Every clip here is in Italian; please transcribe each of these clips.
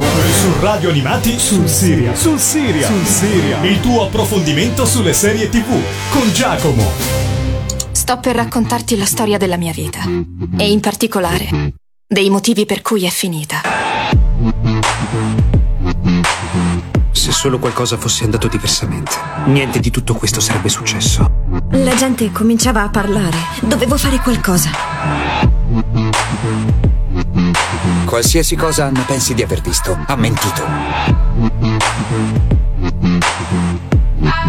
Su Radio Animati, sul Serial, il tuo approfondimento sulle serie TV con Giacomo. Sto per raccontarti la storia della mia vita e in particolare dei motivi per cui è finita. Se solo qualcosa fosse andato diversamente, niente di tutto questo sarebbe successo. La gente cominciava a parlare, dovevo fare qualcosa. Qualsiasi cosa Anna pensi di aver visto, ha mentito.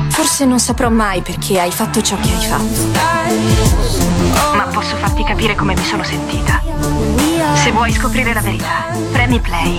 Forse non saprò mai perché hai fatto ciò che hai fatto, ma posso farti capire come mi sono sentita. Se vuoi scoprire la verità, premi play.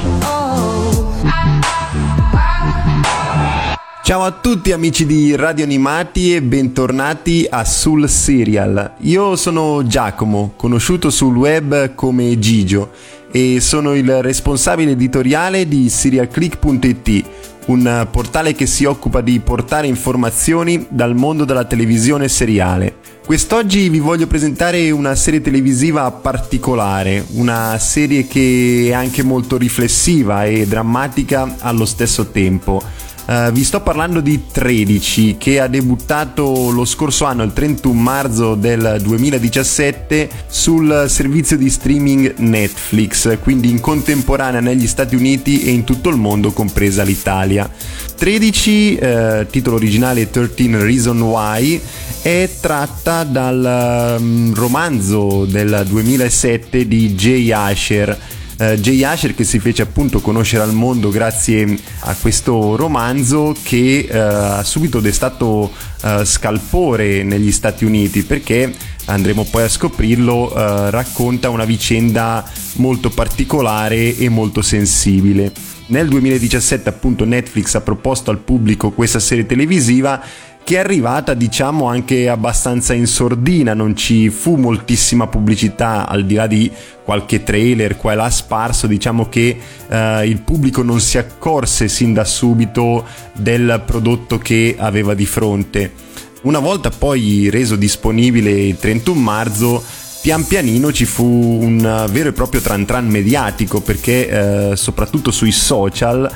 Ciao a tutti amici di Radio Animati e bentornati a Soul Serial. Io sono Giacomo, conosciuto sul web come Gigio, e sono il responsabile editoriale di SerialClick.it, un portale che si occupa di portare informazioni dal mondo della televisione seriale. Quest'oggi vi voglio presentare una serie televisiva particolare, una serie che è anche molto riflessiva e drammatica allo stesso tempo. Vi sto parlando di 13, che ha debuttato lo scorso anno, il 31 marzo del 2017, sul servizio di streaming Netflix, quindi in contemporanea negli Stati Uniti e in tutto il mondo, compresa l'Italia. 13, titolo originale 13 Reasons Why, è tratta dal romanzo del 2007 di Jay Asher. Jay Asher, che si fece appunto conoscere al mondo grazie a questo romanzo, che ha subito destato scalpore negli Stati Uniti, perché andremo poi a scoprirlo, racconta una vicenda molto particolare e molto sensibile. Nel 2017 appunto Netflix ha proposto al pubblico questa serie televisiva, che è arrivata diciamo anche abbastanza in sordina, non ci fu moltissima pubblicità, al di là di qualche trailer qua e là sparso. Diciamo che il pubblico non si accorse sin da subito del prodotto che aveva di fronte. Una volta poi reso disponibile il 31 marzo, pian pianino ci fu un vero e proprio tran tran mediatico, perché soprattutto sui social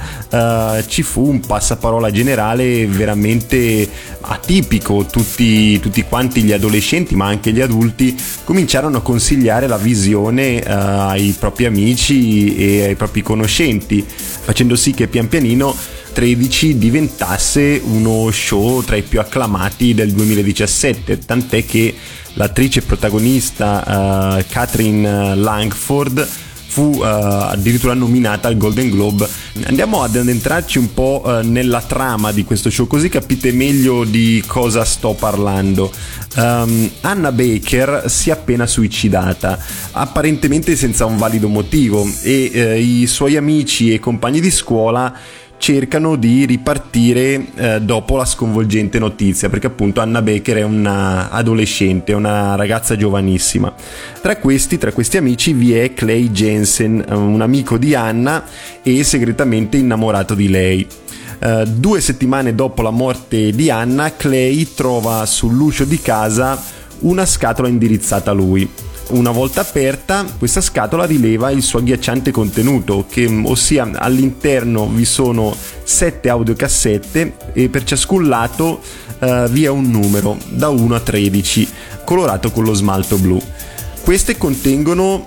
ci fu un passaparola generale veramente atipico. Tutti quanti gli adolescenti, ma anche gli adulti, cominciarono a consigliare la visione ai propri amici e ai propri conoscenti, facendo sì che pian pianino 13 diventasse uno show tra i più acclamati del 2017, tant'è che l'attrice protagonista Katherine Langford fu addirittura nominata al Golden Globe. Andiamo ad addentrarci un po' nella trama di questo show, così capite meglio di cosa sto parlando. Hannah Baker si è appena suicidata, apparentemente senza un valido motivo, e i suoi amici e compagni di scuola cercano di ripartire dopo la sconvolgente notizia, perché appunto Hannah Baker è una adolescente, una ragazza giovanissima. Tra questi amici vi è Clay Jensen, un amico di Hannah e segretamente innamorato di lei. 2 settimane dopo la morte di Hannah, Clay trova sull'uscio di casa una scatola indirizzata a lui. Una volta aperta, questa scatola rileva il suo agghiacciante contenuto, che ossia all'interno vi sono 7 audiocassette e per ciascun lato vi è un numero da 1 a 13 colorato con lo smalto blu. Queste contengono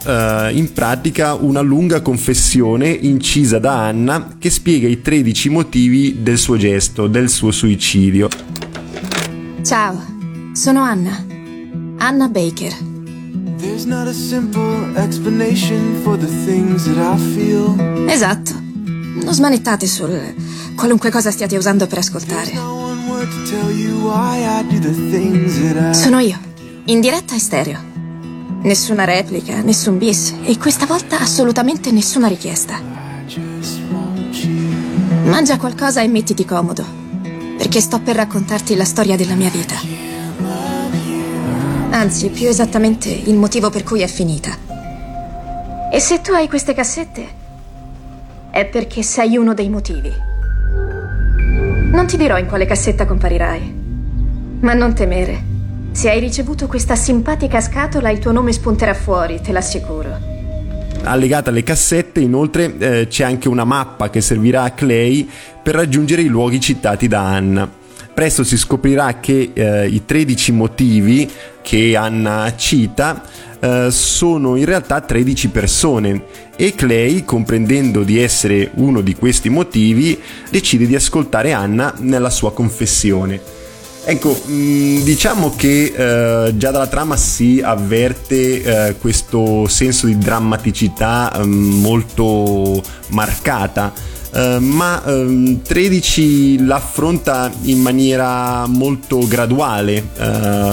in pratica una lunga confessione incisa da Hannah, che spiega i 13 motivi del suo gesto, del suo suicidio. Ciao, sono Hannah Baker. Esatto, non smanettate sul qualunque cosa stiate usando per ascoltare. Sono io, in diretta e stereo. Nessuna replica, nessun bis, e questa volta assolutamente nessuna richiesta. Mangia qualcosa e mettiti comodo, perché sto per raccontarti la storia della mia vita. Anzi, più esattamente, il motivo per cui è finita. E se tu hai queste cassette, è perché sei uno dei motivi. Non ti dirò in quale cassetta comparirai, ma non temere. Se hai ricevuto questa simpatica scatola, il tuo nome spunterà fuori, te l'assicuro. allegata alle cassette. Inoltre c'è anche una mappa che servirà a Clay per raggiungere i luoghi citati da Hannah. Presto si scoprirà che i 13 motivi che Hannah cita sono in realtà 13 persone, e Clay, comprendendo di essere uno di questi motivi, decide di ascoltare Hannah nella sua confessione. Ecco, diciamo che già dalla trama si avverte questo senso di drammaticità molto marcata, ma 13 l'affronta in maniera molto graduale.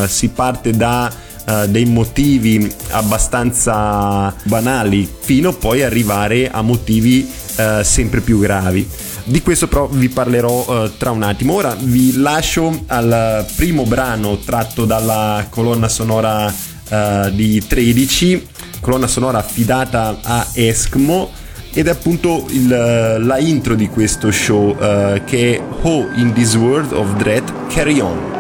Si parte da dei motivi abbastanza banali fino poi arrivare a motivi sempre più gravi. Di questo però vi parlerò tra un attimo. Ora vi lascio al primo brano tratto dalla colonna sonora di 13, colonna sonora affidata a Eskmo, ed è appunto la intro di questo show che è "Oh, in this world of dread, carry on".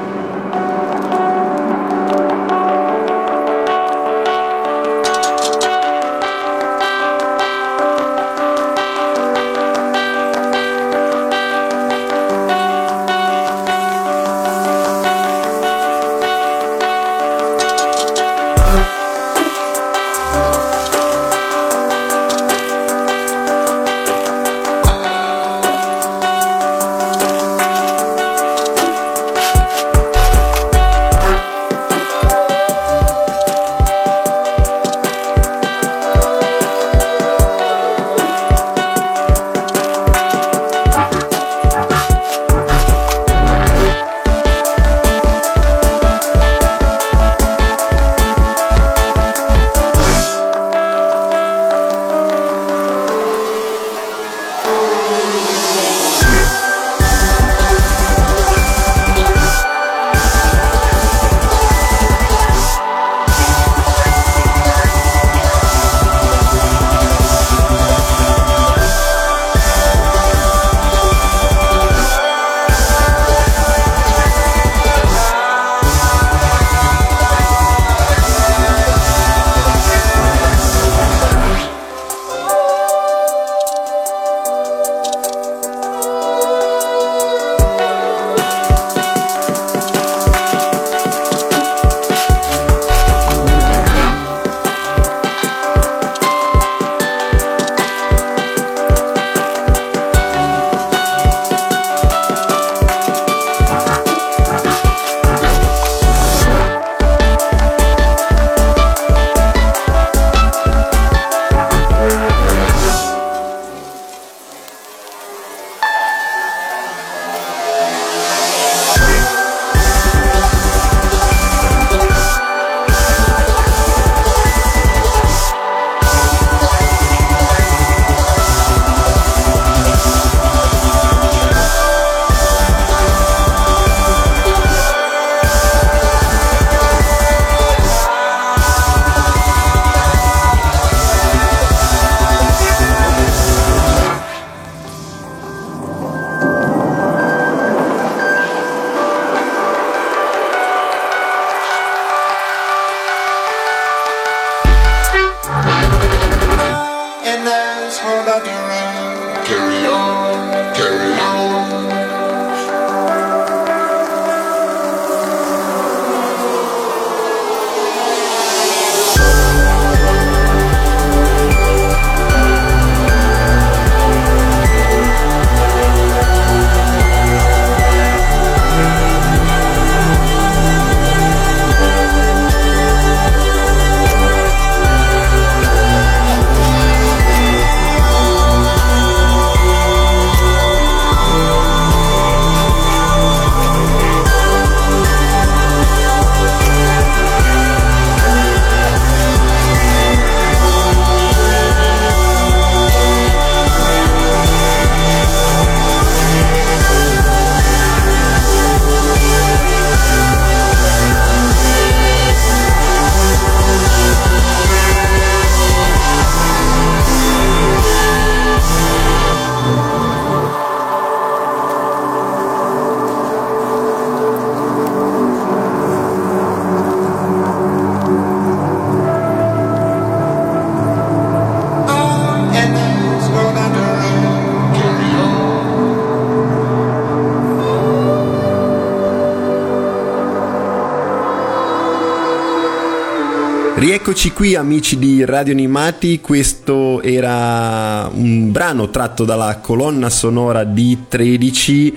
Eccoci qui amici di Radio Animati, questo era un brano tratto dalla colonna sonora di 13,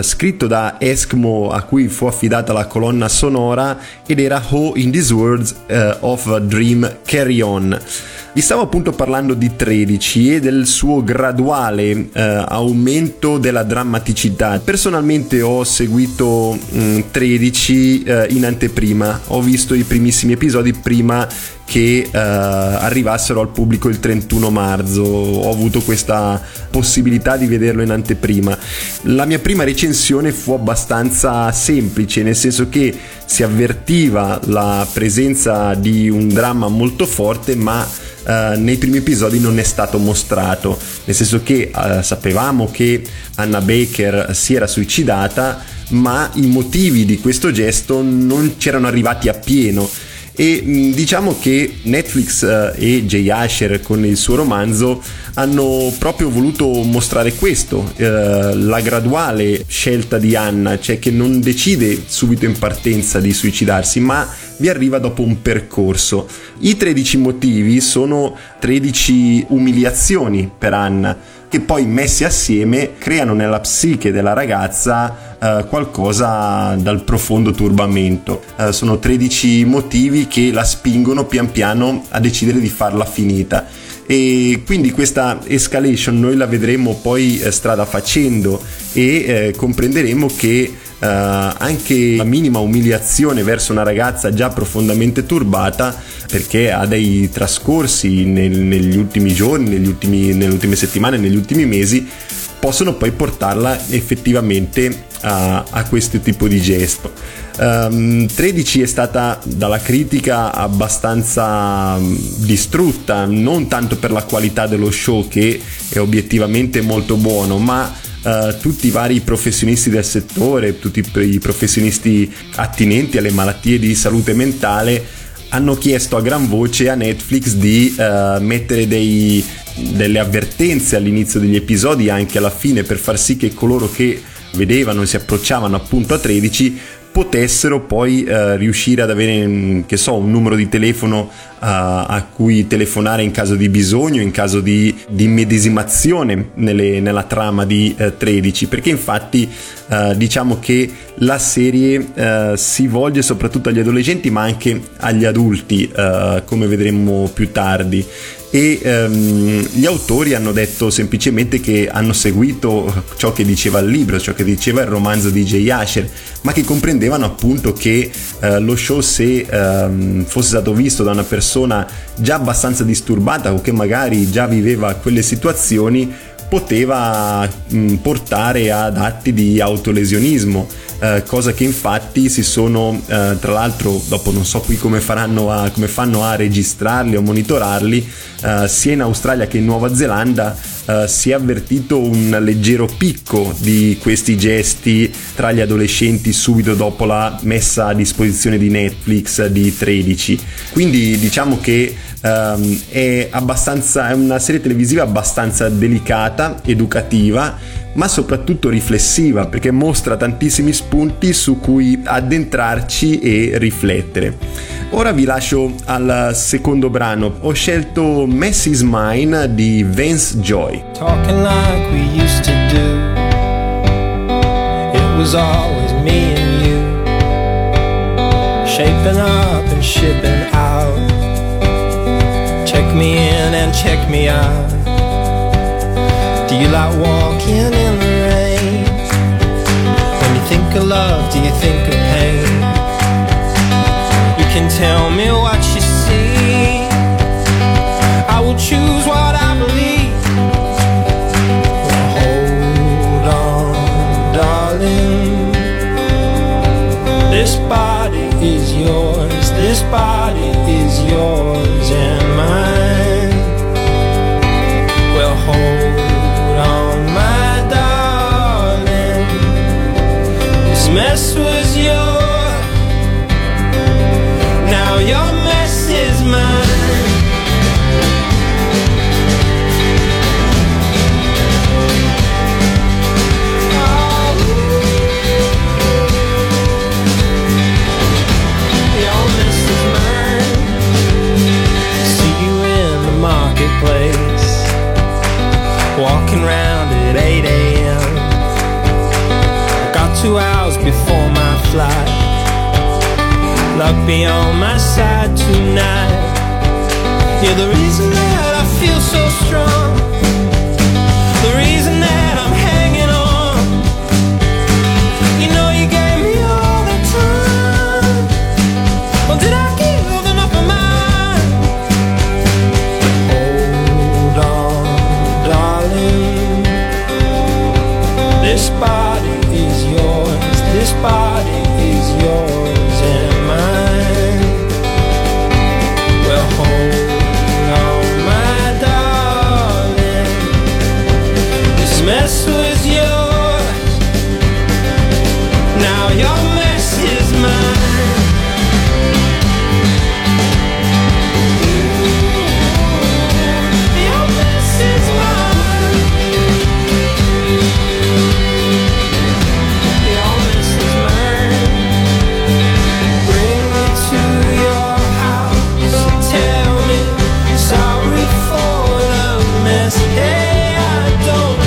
scritto da Eskmo, a cui fu affidata la colonna sonora, ed era How in These Words of a Dream Carry On. Vi stavo appunto parlando di 13 e del suo graduale aumento della drammaticità. Personalmente ho seguito 13 in anteprima, ho visto i primissimi episodi prima che arrivassero al pubblico il 31 marzo, ho avuto questa possibilità di vederlo in anteprima. La mia prima recensione fu abbastanza semplice, nel senso che si avvertiva la presenza di un dramma molto forte, ma nei primi episodi non è stato mostrato, nel senso che sapevamo che Hannah Baker si era suicidata, ma i motivi di questo gesto non c'erano arrivati appieno. E diciamo che Netflix e Jay Asher con il suo romanzo hanno proprio voluto mostrare questo, la graduale scelta di Hannah, cioè che non decide subito in partenza di suicidarsi, ma vi arriva dopo un percorso. I 13 motivi sono 13 umiliazioni per Hannah, che poi messi assieme creano nella psiche della ragazza qualcosa dal profondo turbamento. Sono 13 motivi che la spingono pian piano a decidere di farla finita, e quindi questa escalation noi la vedremo poi strada facendo, e comprenderemo che anche la minima umiliazione verso una ragazza già profondamente turbata, perché ha dei trascorsi negli ultimi giorni, nelle ultime settimane, negli ultimi mesi, possono poi portarla effettivamente a questo tipo di gesto. 13 è stata dalla critica abbastanza distrutta, non tanto per la qualità dello show, che è obiettivamente molto buono, ma tutti i vari professionisti del settore, tutti i professionisti attinenti alle malattie di salute mentale hanno chiesto a gran voce a Netflix di mettere delle avvertenze all'inizio degli episodi e anche alla fine, per far sì che coloro che vedevano e si approcciavano appunto a 13 potessero poi riuscire ad avere, che so, un numero di telefono a cui telefonare in caso di bisogno, in caso di immedesimazione nella trama di 13, perché infatti diciamo che la serie si volge soprattutto agli adolescenti, ma anche agli adulti, come vedremo più tardi. E gli autori hanno detto semplicemente che hanno seguito ciò che diceva il libro, ciò che diceva il romanzo di Jay Asher, ma che comprendevano appunto che lo show, se fosse stato visto da una persona già abbastanza disturbata o che magari già viveva quelle situazioni, poteva portare ad atti di autolesionismo, cosa che infatti si sono, tra l'altro dopo non so qui come fanno a registrarli o monitorarli, sia in Australia che in Nuova Zelanda si è avvertito un leggero picco di questi gesti tra gli adolescenti subito dopo la messa a disposizione di Netflix di 13. Quindi diciamo che è una serie televisiva abbastanza delicata, educativa, ma soprattutto riflessiva, perché mostra tantissimi spunti su cui addentrarci e riflettere. Ora vi lascio al secondo brano. Ho scelto Mess Is Mine di Vance Joy. Talking like we used to do. It was always me and you. Shaping up and shipping out. Check me in and check me out. Do you like walking in the rain? When you think of love, do you think of pain? You can tell me what you see. I will choose what I believe. Well, hold on, darling. This body is yours. This body is yours and mine. Well, hold on, my darling, this mess was yours, now your mess is mine. walking round at 8 a.m. I got 2 hours before my flight. Luck be on my side tonight. You're the reason that I feel so strong, the reason that I'm hanging on. You know you gave me all the time. Well, did I give them up of mine? Hold on, darling, this body is yours, this body is yours and mine. Well, hold mess was yours, now your mess is mine. Ooh, your mess is mine. Your mess is mine. Bring me to your house and tell me sorry for the mess. Hey, I don't.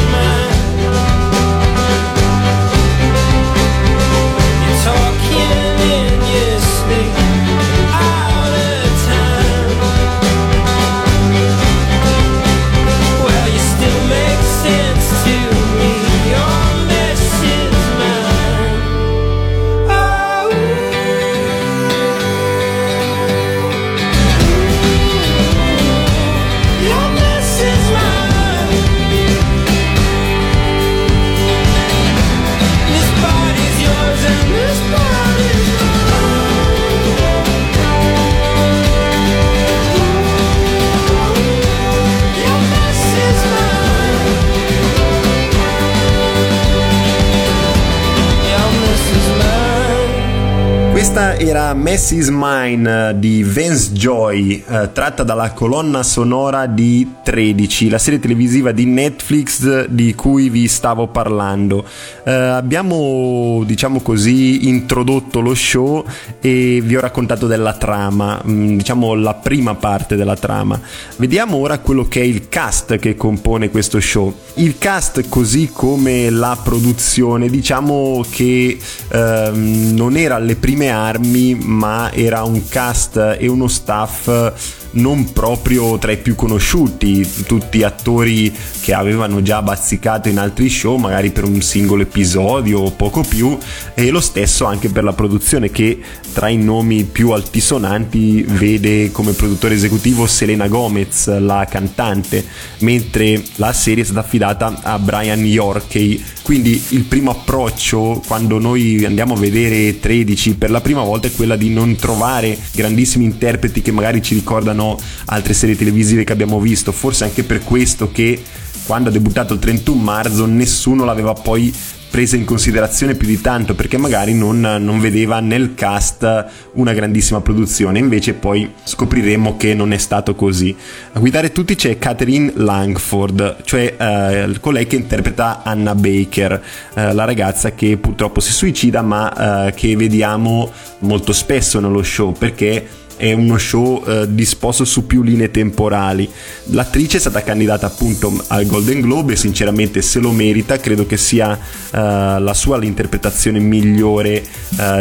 Questa era Mess Is Mine di Vance Joy, tratta dalla colonna sonora di 13, la serie televisiva di Netflix di cui vi stavo parlando. Abbiamo, diciamo così, introdotto lo show e vi ho raccontato della trama, diciamo la prima parte della trama. Vediamo ora quello che è il cast che compone questo show. Il cast, così come la produzione, diciamo che non era alle prime armi, ma era un cast e uno staff non proprio tra i più conosciuti, tutti attori che avevano già bazzicato in altri show, magari per un singolo episodio o poco più, e lo stesso anche per la produzione, che tra i nomi più altisonanti vede come produttore esecutivo Selena Gomez, la cantante, mentre la serie è stata affidata a Brian Yorkey. Quindi il primo approccio, quando noi andiamo a vedere 13 per la prima volta, è quella di non trovare grandissimi interpreti che magari ci ricordano altre serie televisive che abbiamo visto. Forse anche per questo che quando ha debuttato il 31 marzo nessuno l'aveva poi presa in considerazione più di tanto, perché magari non vedeva nel cast una grandissima produzione. Invece poi scopriremo che non è stato così. A guidare tutti c'è Katherine Langford, cioè colei che interpreta Hannah Baker, la ragazza che purtroppo si suicida, ma che vediamo molto spesso nello show, perché è uno show disposto su più linee temporali. L'attrice è stata candidata appunto al Golden Globe e sinceramente se lo merita. Credo che sia la sua l'interpretazione migliore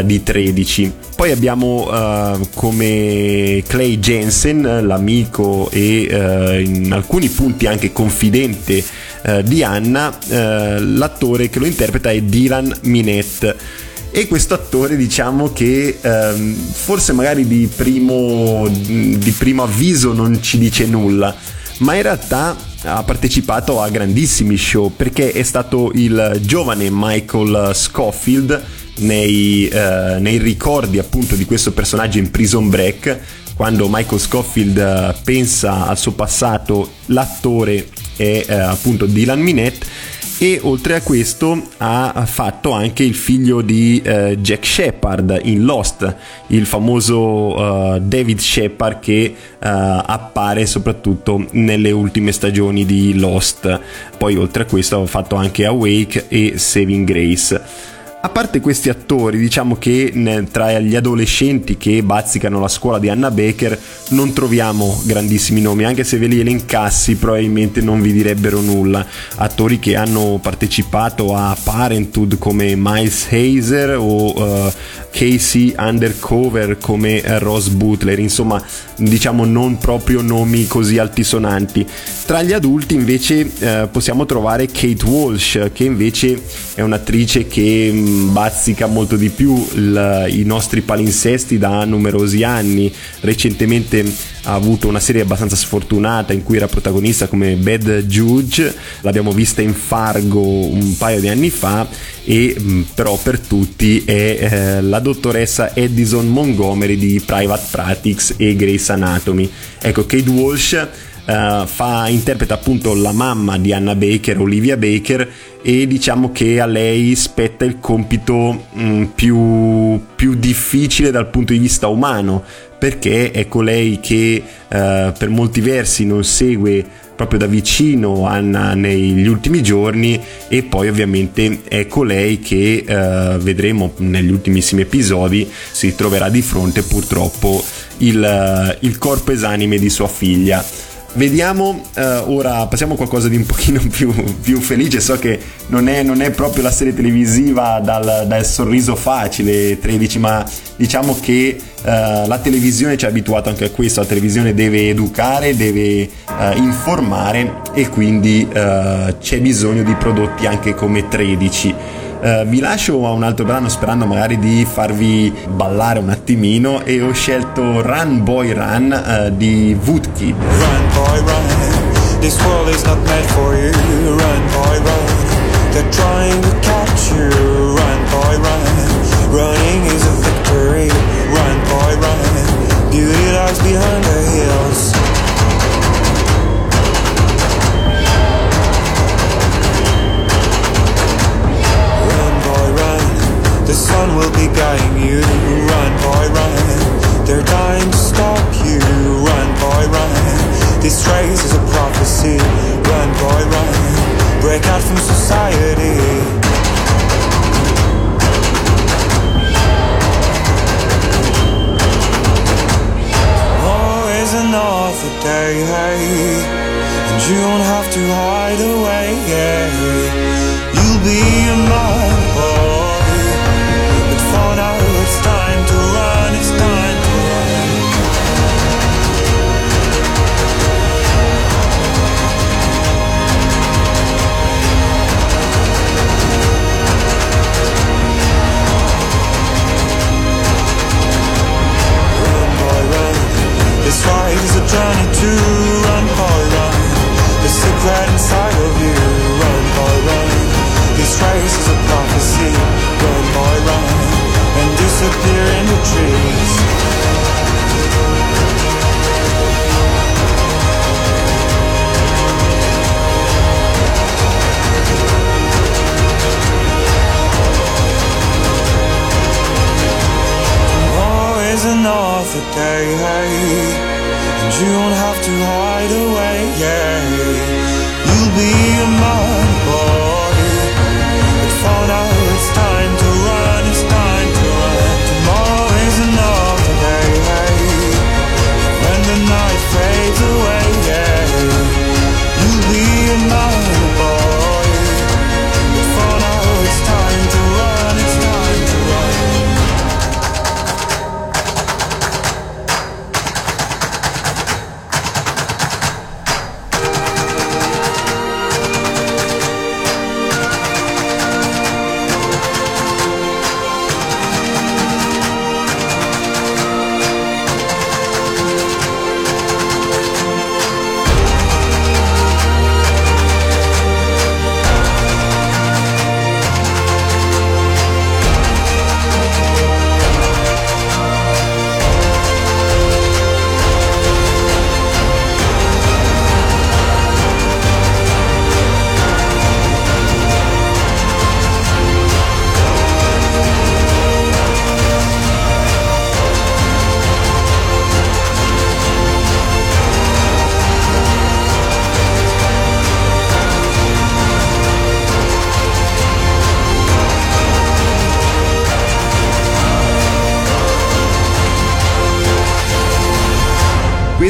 di 13. Poi abbiamo come Clay Jensen, l'amico e in alcuni punti anche confidente di Hannah. L'attore che lo interpreta è Dylan Minnette. E questo attore, diciamo che forse magari di primo avviso non ci dice nulla, ma in realtà ha partecipato a grandissimi show, perché è stato il giovane Michael Scofield nei ricordi appunto di questo personaggio in Prison Break. Quando Michael Scofield pensa al suo passato, l'attore è appunto Dylan Minnette. E oltre a questo ha fatto anche il figlio di Jack Shepard in Lost, il famoso David Shepard che appare soprattutto nelle ultime stagioni di Lost. Poi oltre a questo ha fatto anche Awake e Saving Grace. A parte questi attori, diciamo che tra gli adolescenti che bazzicano la scuola di Hannah Baker non troviamo grandissimi nomi, anche se ve li elencassi probabilmente non vi direbbero nulla. Attori che hanno partecipato a Parenthood come Miles Hazer o Casey Undercover come Ross Butler, insomma diciamo non proprio nomi così altisonanti. Tra gli adulti invece possiamo trovare Kate Walsh, che invece è un'attrice che bazzica molto di più i nostri palinsesti da numerosi anni. Recentemente ha avuto una serie abbastanza sfortunata in cui era protagonista come Bad Judge, l'abbiamo vista in Fargo un paio di anni fa, e però per tutti è la dottoressa Edison Montgomery di Private Practice e Grey's Anatomy. Ecco, Kate Walsh interpreta appunto la mamma di Hannah Baker, Olivia Baker, e diciamo che a lei spetta il compito più difficile dal punto di vista umano, perché è colei che per molti versi non segue proprio da vicino Hannah negli ultimi giorni, e poi ovviamente è colei che vedremo negli ultimissimi episodi si troverà di fronte purtroppo il corpo esanime di sua figlia. Vediamo, ora passiamo a qualcosa di un pochino più felice. So che non è proprio la serie televisiva dal sorriso facile 13, ma diciamo che la televisione ci ha abituato anche a questo. La televisione deve educare, deve informare, e quindi c'è bisogno di prodotti anche come 13. Vi lascio a un altro brano sperando magari di farvi ballare un attimino, e ho scelto Run Boy Run di Woodkid. Run boy run, this world is not made for you. Run boy run, they're trying to catch you. Run boy run, running is a victory. Run boy run, beauty lies behind the hills. The sun will be guiding you. Run, boy, run. They're dying to stop you. Run, boy, run. This race is a prophecy. Run, boy, run. Break out from society. Oh, is another day, and you don't have to hide away. You'll be a mad boy. Oh, now it's time to run, it's time to run. Run, boy, run. This ride is a journey to run, boy, run. The secret inside of you, run, boy.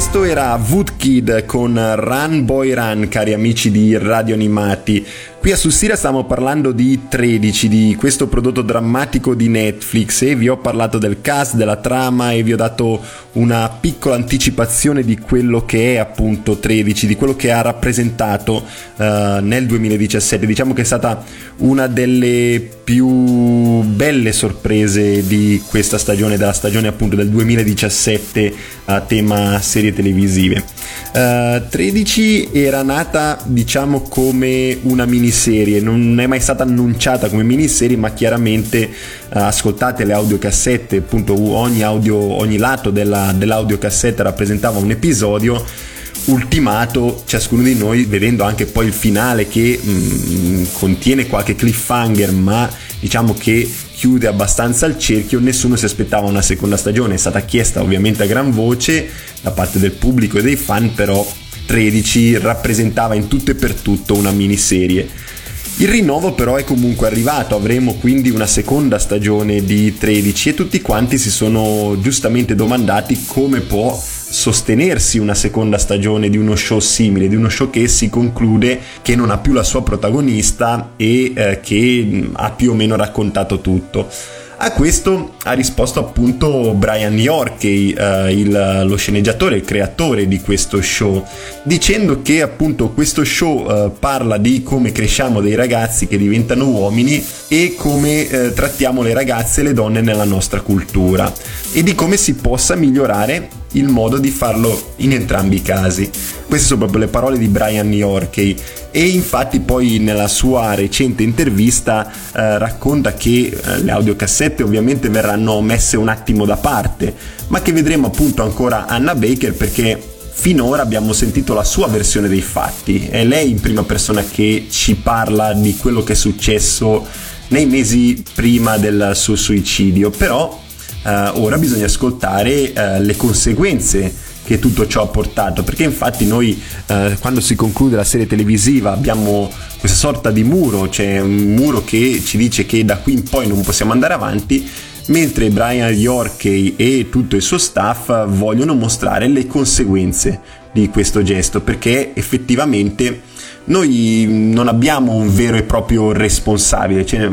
Questo era Woodkid con Run Boy Run, cari amici di Radio Animati. Qui a Sussiria stiamo parlando di 13, di questo prodotto drammatico di Netflix, e vi ho parlato del cast, della trama, e vi ho dato una piccola anticipazione di quello che è appunto 13, di quello che ha rappresentato nel 2017. Diciamo che è stata una delle più belle sorprese di questa stagione, della stagione appunto del 2017 a tema serie televisive. 13 era nata diciamo come una miniserie, non è mai stata annunciata come miniserie, ma chiaramente ascoltate le audiocassette, appunto ogni lato dell'audiocassetta rappresentava un episodio ultimato, ciascuno di noi vedendo anche poi il finale che contiene qualche cliffhanger, ma diciamo che chiude abbastanza il cerchio. Nessuno si aspettava una seconda stagione, è stata chiesta ovviamente a gran voce da parte del pubblico e dei fan, però 13 rappresentava in tutto e per tutto una miniserie. Il rinnovo però è comunque arrivato, avremo quindi una seconda stagione di 13 e tutti quanti si sono giustamente domandati come può sostenersi una seconda stagione di uno show simile, di uno show che si conclude, che non ha più la sua protagonista e che ha più o meno raccontato tutto. A questo ha risposto appunto Brian Yorkey, lo sceneggiatore, il creatore di questo show, dicendo che appunto questo show parla di come cresciamo dei ragazzi che diventano uomini e come trattiamo le ragazze e le donne nella nostra cultura e di come si possa migliorare il modo di farlo in entrambi i casi. Queste sono proprio le parole di Brian Yorkey, e infatti poi nella sua recente intervista racconta che le audiocassette ovviamente verranno messe un attimo da parte, ma che vedremo appunto ancora Hannah Baker, perché finora abbiamo sentito la sua versione dei fatti, è lei in prima persona che ci parla di quello che è successo nei mesi prima del suo suicidio, però ora bisogna ascoltare le conseguenze che tutto ciò ha portato, perché infatti noi quando si conclude la serie televisiva abbiamo questa sorta di muro, cioè un muro che ci dice che da qui in poi non possiamo andare avanti, mentre Brian Yorkey e tutto il suo staff vogliono mostrare le conseguenze di questo gesto, perché effettivamente noi non abbiamo un vero e proprio responsabile, cioè,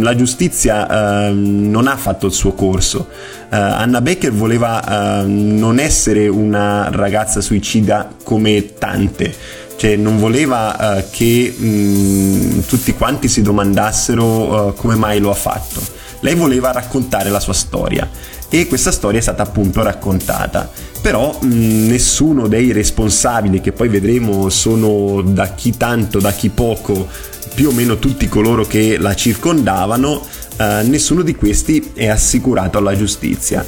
la giustizia non ha fatto il suo corso. Hannah Baker voleva non essere una ragazza suicida come tante, cioè non voleva che tutti quanti si domandassero come mai lo ha fatto. Lei voleva raccontare la sua storia e questa storia è stata appunto raccontata, però nessuno dei responsabili, che poi vedremo sono da chi tanto da chi poco, più o meno tutti coloro che la circondavano, nessuno di questi è assicurato alla giustizia,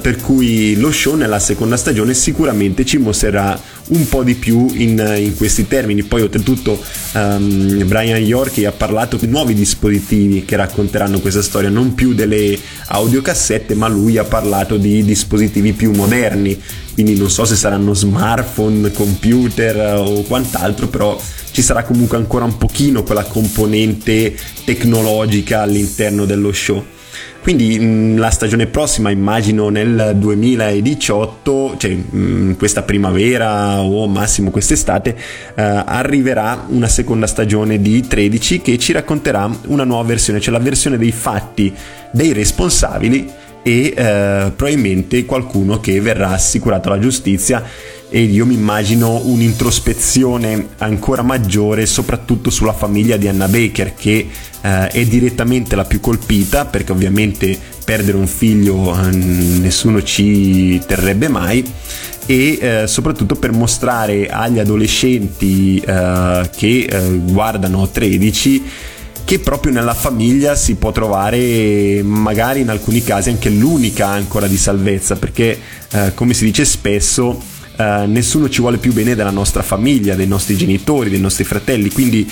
per cui lo show nella seconda stagione sicuramente ci mostrerà un po' di più in questi termini. Poi oltretutto Brian Yorkey ha parlato di nuovi dispositivi che racconteranno questa storia, non più delle audiocassette, ma lui ha parlato di dispositivi più moderni, quindi non so se saranno smartphone, computer o quant'altro, però ci sarà comunque ancora un pochino quella componente tecnologica all'interno dello show. Quindi la stagione prossima, immagino nel 2018, cioè questa primavera o massimo quest'estate, arriverà una seconda stagione di 13 che ci racconterà una nuova versione, cioè la versione dei fatti, dei responsabili e probabilmente qualcuno che verrà assicurato alla giustizia. E io mi immagino un'introspezione ancora maggiore soprattutto sulla famiglia di Hannah Baker, che è direttamente la più colpita, perché ovviamente perdere un figlio nessuno ci terrebbe mai, e soprattutto per mostrare agli adolescenti che guardano 13 che proprio nella famiglia si può trovare magari in alcuni casi anche l'unica ancora di salvezza, perché come si dice spesso, nessuno ci vuole più bene della nostra famiglia, dei nostri genitori, dei nostri fratelli, quindi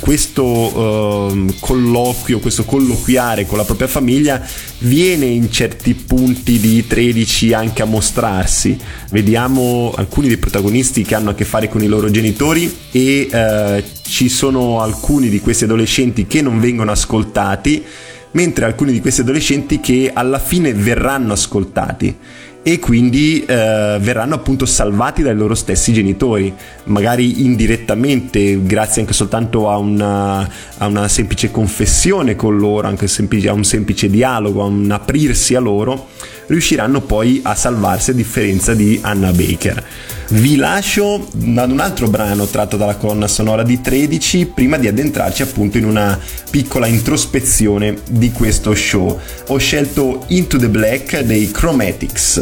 questo colloquio, questo colloquiare con la propria famiglia viene in certi punti di 13 anche a mostrarsi. Vediamo alcuni dei protagonisti che hanno a che fare con i loro genitori e ci sono alcuni di questi adolescenti che non vengono ascoltati, mentre alcuni di questi adolescenti che alla fine verranno ascoltati. e quindi verranno appunto salvati dai loro stessi genitori, magari indirettamente, grazie anche soltanto a una semplice confessione con loro, anche a un semplice dialogo, a un aprirsi a loro, riusciranno poi a salvarsi, a differenza di Hannah Baker. Vi lascio ad un altro brano tratto dalla colonna sonora di 13 prima di addentrarci appunto in una piccola introspezione di questo show. Ho scelto Into the Black dei Chromatics.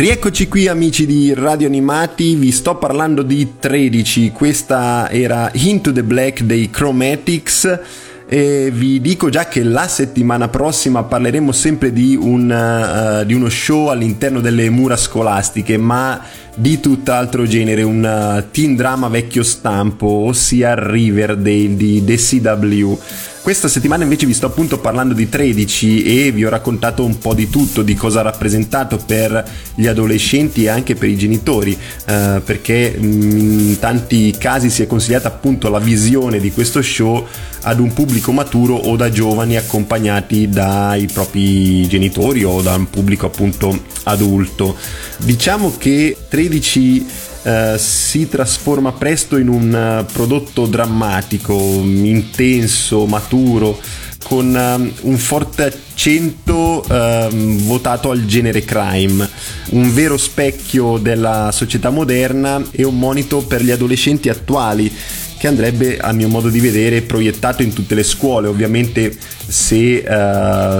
Rieccoci qui amici di Radio Animati, vi sto parlando di 13, questa era Into the Black dei Chromatics e vi dico già che la settimana prossima parleremo sempre di uno show all'interno delle mura scolastiche, ma di tutt'altro genere, un teen drama vecchio stampo, ossia Riverdale di DCW. Questa settimana invece vi sto appunto parlando di 13 e vi ho raccontato un po' di tutto, di cosa ha rappresentato per gli adolescenti e anche per i genitori, perché in tanti casi si è consigliata appunto la visione di questo show ad un pubblico maturo o da giovani accompagnati dai propri genitori o da un pubblico appunto adulto. Diciamo che 13 si trasforma presto in un prodotto drammatico, intenso, maturo, con un forte accento votato al genere crime, un vero specchio della società moderna e un monito per gli adolescenti attuali, che andrebbe, a mio modo di vedere, proiettato in tutte le scuole, ovviamente se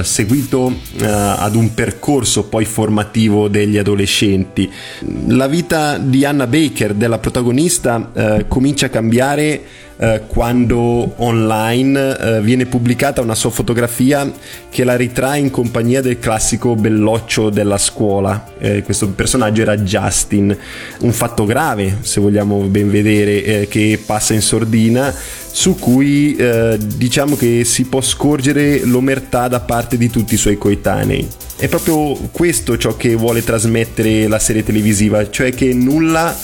seguito ad un percorso poi formativo degli adolescenti. La vita di Hannah Baker, della protagonista, comincia a cambiare quando online viene pubblicata una sua fotografia che la ritrae in compagnia del classico belloccio della scuola. Questo personaggio era Justin, un fatto grave, se vogliamo ben vedere, che passa in sordina, su cui diciamo che si può scorgere l'omertà da parte di tutti i suoi coetanei. È proprio questo ciò che vuole trasmettere la serie televisiva, cioè che nulla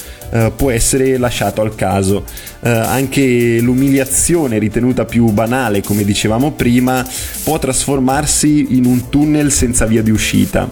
può essere lasciato al caso. Anche l'umiliazione ritenuta più banale, come dicevamo prima, può trasformarsi in un tunnel senza via di uscita,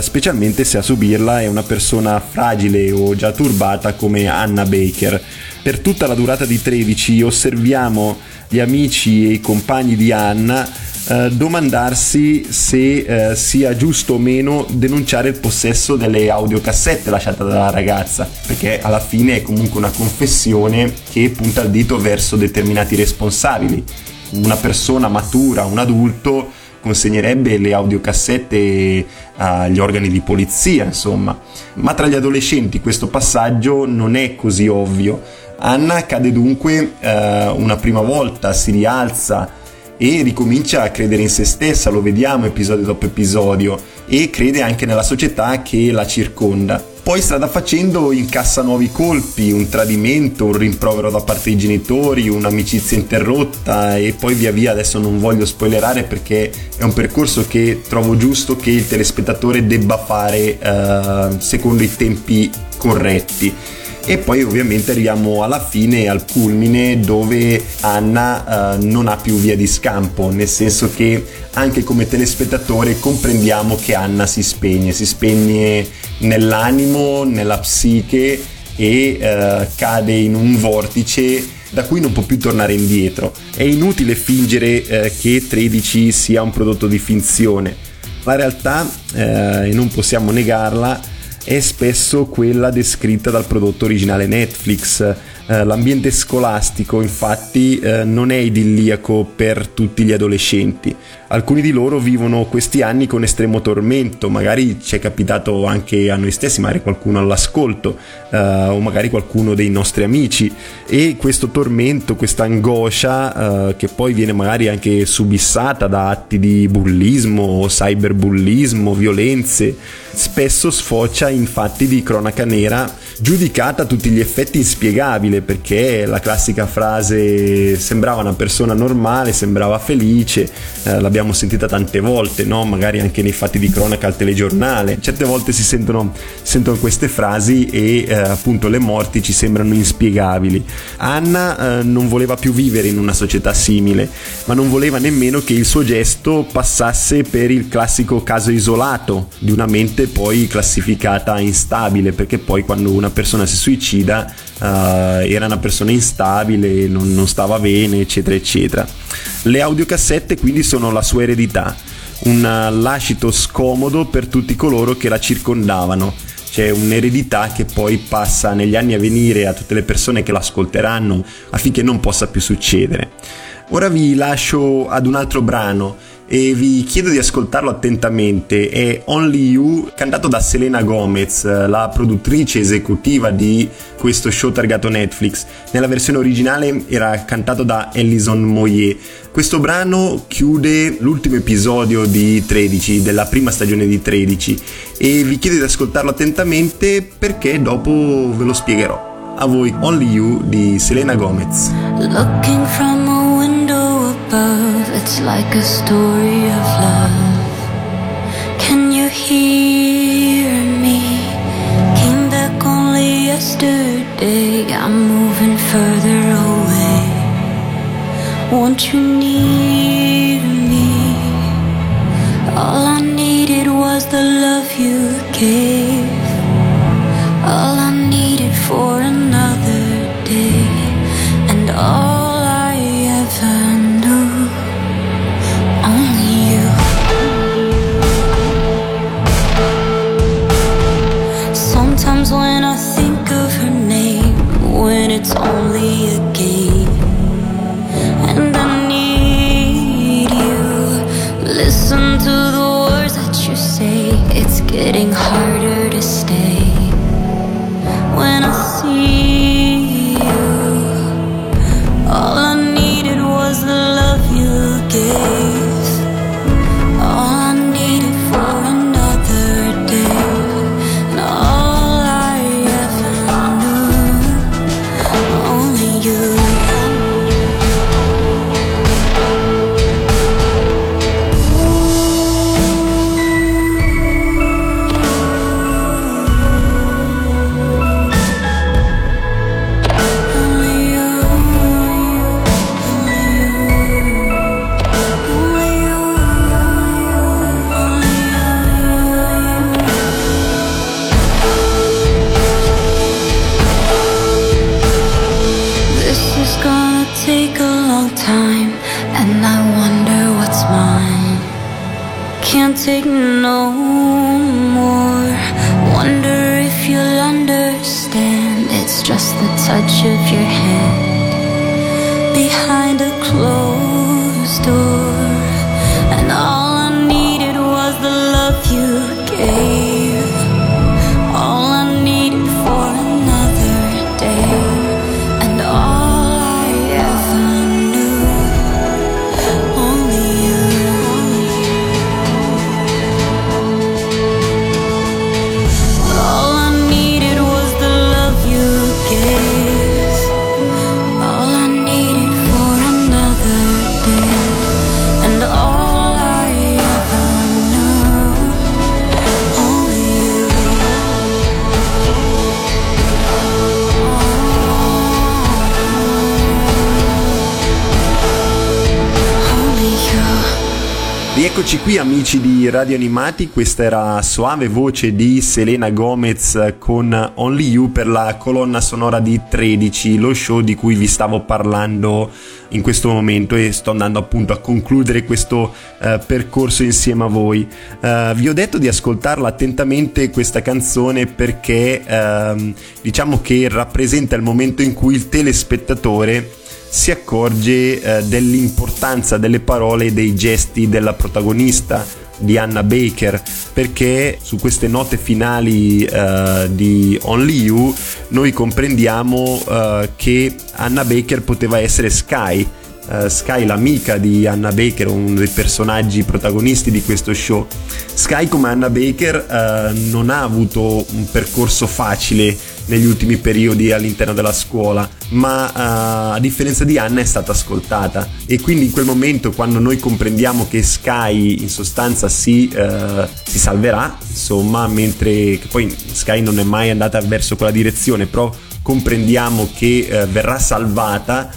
specialmente se a subirla è una persona fragile o già turbata come Hannah Baker. Per tutta la durata di 13 osserviamo gli amici e i compagni di Hannah domandarsi se sia giusto o meno denunciare il possesso delle audiocassette lasciate dalla ragazza, perché alla fine è comunque una confessione che punta il dito verso determinati responsabili. Una persona matura, un adulto, consegnerebbe le audiocassette agli organi di polizia, insomma. Ma tra gli adolescenti questo passaggio non è così ovvio. Hannah cade dunque una prima volta, si rialza e ricomincia a credere in se stessa, lo vediamo episodio dopo episodio, e crede anche nella società che la circonda. Poi strada facendo incassa nuovi colpi, un tradimento, un rimprovero da parte dei genitori, un'amicizia interrotta e poi via via. Adesso non voglio spoilerare perché è un percorso che trovo giusto che il telespettatore debba fare secondo i tempi corretti. E poi ovviamente arriviamo alla fine, al culmine, dove Hannah non ha più via di scampo, nel senso che anche come telespettatore comprendiamo che Hannah si spegne nell'animo, nella psiche e cade in un vortice da cui non può più tornare indietro. È inutile fingere che 13 sia un prodotto di finzione. La realtà, e non possiamo negarla, è spesso quella descritta dal prodotto originale Netflix. L'ambiente scolastico, infatti, non è idilliaco per tutti gli adolescenti. Alcuni di loro vivono questi anni con estremo tormento, magari ci è capitato anche a noi stessi, magari qualcuno all'ascolto, o magari qualcuno dei nostri amici, e questo tormento, questa angoscia, che poi viene magari anche subissata da atti di bullismo, cyberbullismo, violenze, spesso sfocia in fatti di cronaca nera, giudicata a tutti gli effetti inspiegabile, perché la classica frase sembrava una persona normale, sembrava felice, l'abbiamo sentita tante volte, no? Magari anche nei fatti di cronaca al telegiornale, certe volte si sentono queste frasi e appunto le morti ci sembrano inspiegabili. Hannah non voleva più vivere in una società simile, ma non voleva nemmeno che il suo gesto passasse per il classico caso isolato di una mente poi classificata instabile, perché poi quando una persona si suicida era una persona instabile, non stava bene, eccetera eccetera. Le audiocassette quindi sono la sua eredità, un lascito scomodo per tutti coloro che la circondavano. C'è un'eredità che poi passa negli anni a venire a tutte le persone che l'ascolteranno, affinché non possa più succedere. Ora vi lascio ad un altro brano e vi chiedo di ascoltarlo attentamente. È Only You, cantato da Selena Gomez, la produttrice esecutiva di questo show targato Netflix. Nella versione originale era cantato da Alison Moyet. Questo brano chiude l'ultimo episodio di 13, della prima stagione di 13, e vi chiedo di ascoltarlo attentamente perché dopo ve lo spiegherò. A voi Only You di Selena Gomez. Looking from a window above, it's like a story of love. Can you hear me? Came back only yesterday, I'm moving further away. Won't you need me? All I needed was the love you gave. All I needed for another day, and all I ever knew, only you. Sometimes when I think of her name, when it's only a game, and I need you. Listen to the words that you say, it's getting harder to stay. When I see you, all I needed was the love you gave. All I needed for another day, and all I ever knew, only you. Can't take no more. Wonder if you'll understand. It's just the touch of your hand behind a closed door, and all I needed was the love you gave. All I needed for another day, and all I ever knew, only you. Eccoci qui amici di Radio Animati, questa era suave voce di Selena Gomez con Only You per la colonna sonora di 13, lo show di cui vi stavo parlando in questo momento e sto andando appunto a concludere questo percorso insieme a voi. Vi ho detto di ascoltarla attentamente questa canzone perché diciamo che rappresenta il momento in cui il telespettatore si accorge dell'importanza delle parole e dei gesti della protagonista di Hannah Baker, perché su queste note finali di Only You noi comprendiamo che Hannah Baker poteva essere Sky, Sky l'amica di Hannah Baker, uno dei personaggi protagonisti di questo show. Sky, come Hannah Baker, non ha avuto un percorso facile negli ultimi periodi all'interno della scuola, ma a differenza di Hannah è stata ascoltata, e quindi in quel momento, quando noi comprendiamo che Sky in sostanza si salverà, insomma, mentre che poi Sky non è mai andata verso quella direzione, però comprendiamo che verrà salvata,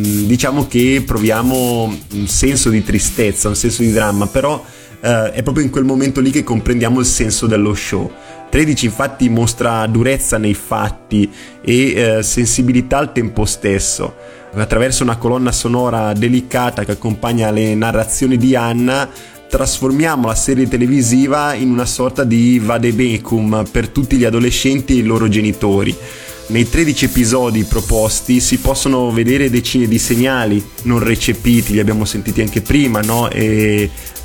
diciamo che proviamo un senso di tristezza, un senso di dramma, però è proprio in quel momento lì che comprendiamo il senso dello show. 13 infatti mostra durezza nei fatti e sensibilità al tempo stesso. Attraverso una colonna sonora delicata che accompagna le narrazioni di Hannah, trasformiamo la serie televisiva in una sorta di vademecum per tutti gli adolescenti e i loro genitori. Nei 13 episodi proposti si possono vedere decine di segnali non recepiti, li abbiamo sentiti anche prima, no?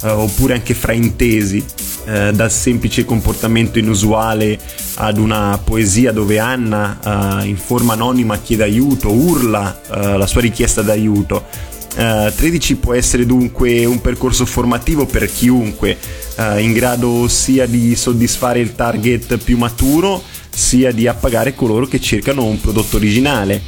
Oppure anche fraintesi, dal semplice comportamento inusuale ad una poesia dove Hannah in forma anonima chiede aiuto, urla la sua richiesta d'aiuto. 13 può essere dunque un percorso formativo per chiunque, in grado sia di soddisfare il target più maturo sia di appagare coloro che cercano un prodotto originale,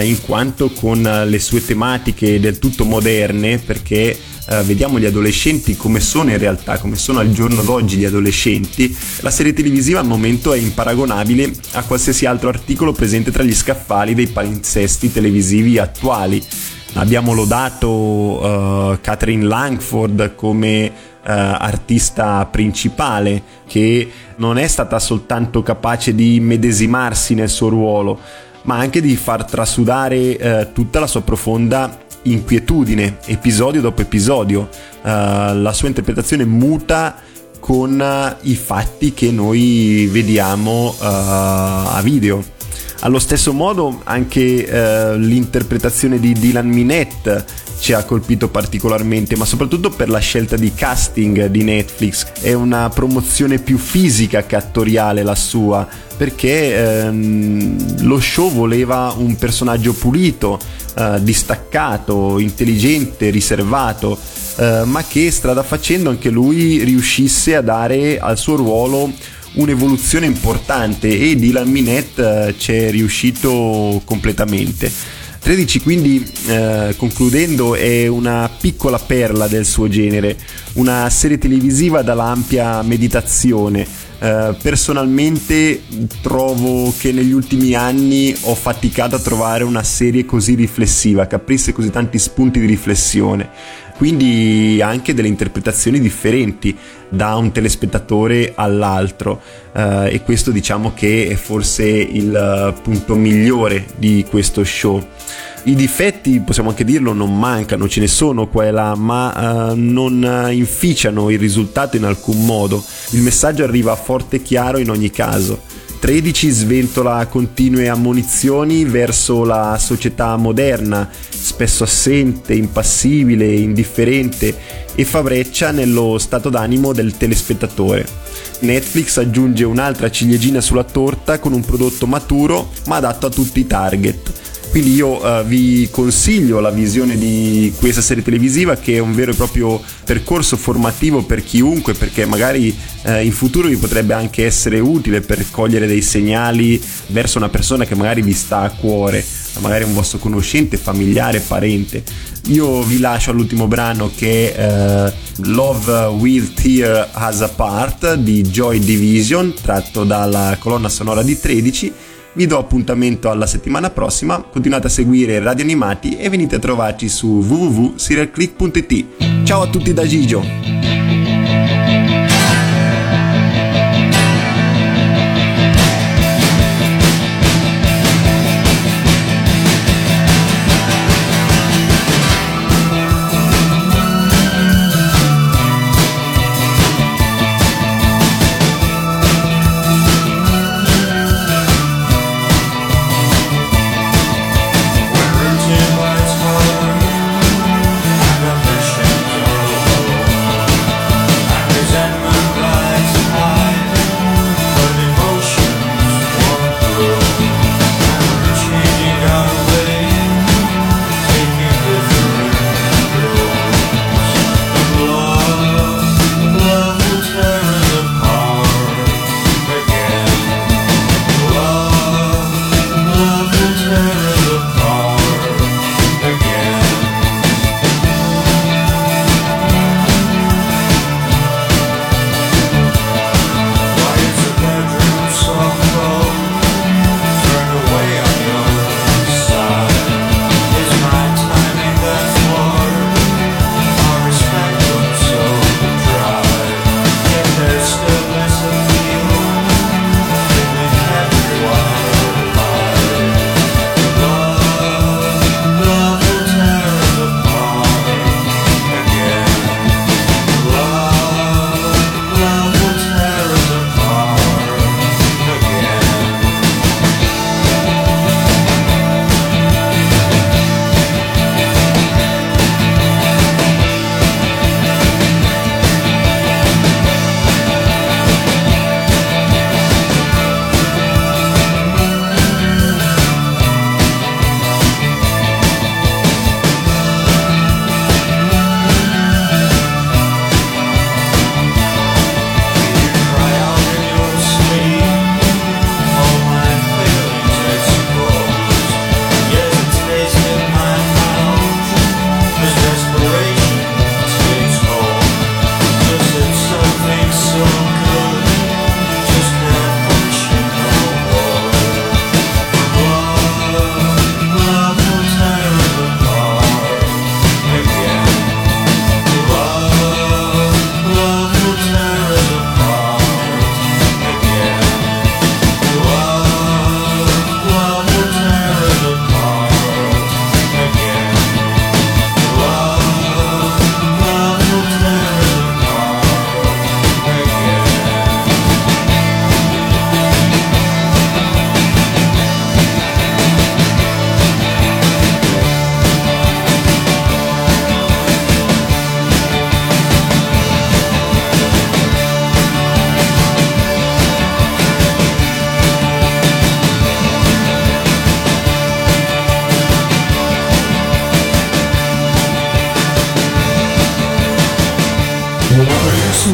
in quanto con le sue tematiche del tutto moderne, perché vediamo gli adolescenti come sono in realtà, come sono al giorno d'oggi gli adolescenti, la serie televisiva al momento è imparagonabile a qualsiasi altro articolo presente tra gli scaffali dei palinsesti televisivi attuali. Abbiamo lodato Katherine Langford come artista principale, che non è stata soltanto capace di medesimarsi nel suo ruolo, ma anche di far trasudare tutta la sua profonda inquietudine, episodio dopo episodio. La sua interpretazione muta con i fatti che noi vediamo a video. Allo stesso modo anche l'interpretazione di Dylan Minnette ci ha colpito particolarmente, ma soprattutto per la scelta di casting di Netflix. È una promozione più fisica che attoriale la sua, perché lo show voleva un personaggio pulito, distaccato, intelligente, riservato, ma che strada facendo anche lui riuscisse a dare al suo ruolo un'evoluzione importante, e Dylan Minnette ci è riuscito completamente. 13 quindi, concludendo, è una piccola perla del suo genere, una serie televisiva dall'ampia meditazione. Personalmente trovo che negli ultimi anni ho faticato a trovare una serie così riflessiva, che aprisse così tanti spunti di riflessione, quindi anche delle interpretazioni differenti da un telespettatore all'altro, e questo diciamo che è forse il punto migliore di questo show. I difetti, possiamo anche dirlo, non mancano, ce ne sono qua e là, ma non inficiano il risultato in alcun modo. Il messaggio arriva forte e chiaro in ogni caso. 13 sventola continue ammonizioni verso la società moderna, spesso assente, impassibile, indifferente, e fa breccia nello stato d'animo del telespettatore. Netflix aggiunge un'altra ciliegina sulla torta con un prodotto maturo ma adatto a tutti i target. Quindi io vi consiglio la visione di questa serie televisiva, che è un vero e proprio percorso formativo per chiunque, perché magari in futuro vi potrebbe anche essere utile per cogliere dei segnali verso una persona che magari vi sta a cuore, magari un vostro conoscente, familiare, parente. Io vi lascio all'ultimo brano, che è Love Will Tear Us Apart di Joy Division, tratto dalla colonna sonora di 13. Vi do appuntamento alla settimana prossima, continuate a seguire Radio Animati e venite a trovarci su www.serialclick.it. Ciao a tutti da Gigio!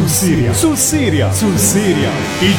Sul Serial, il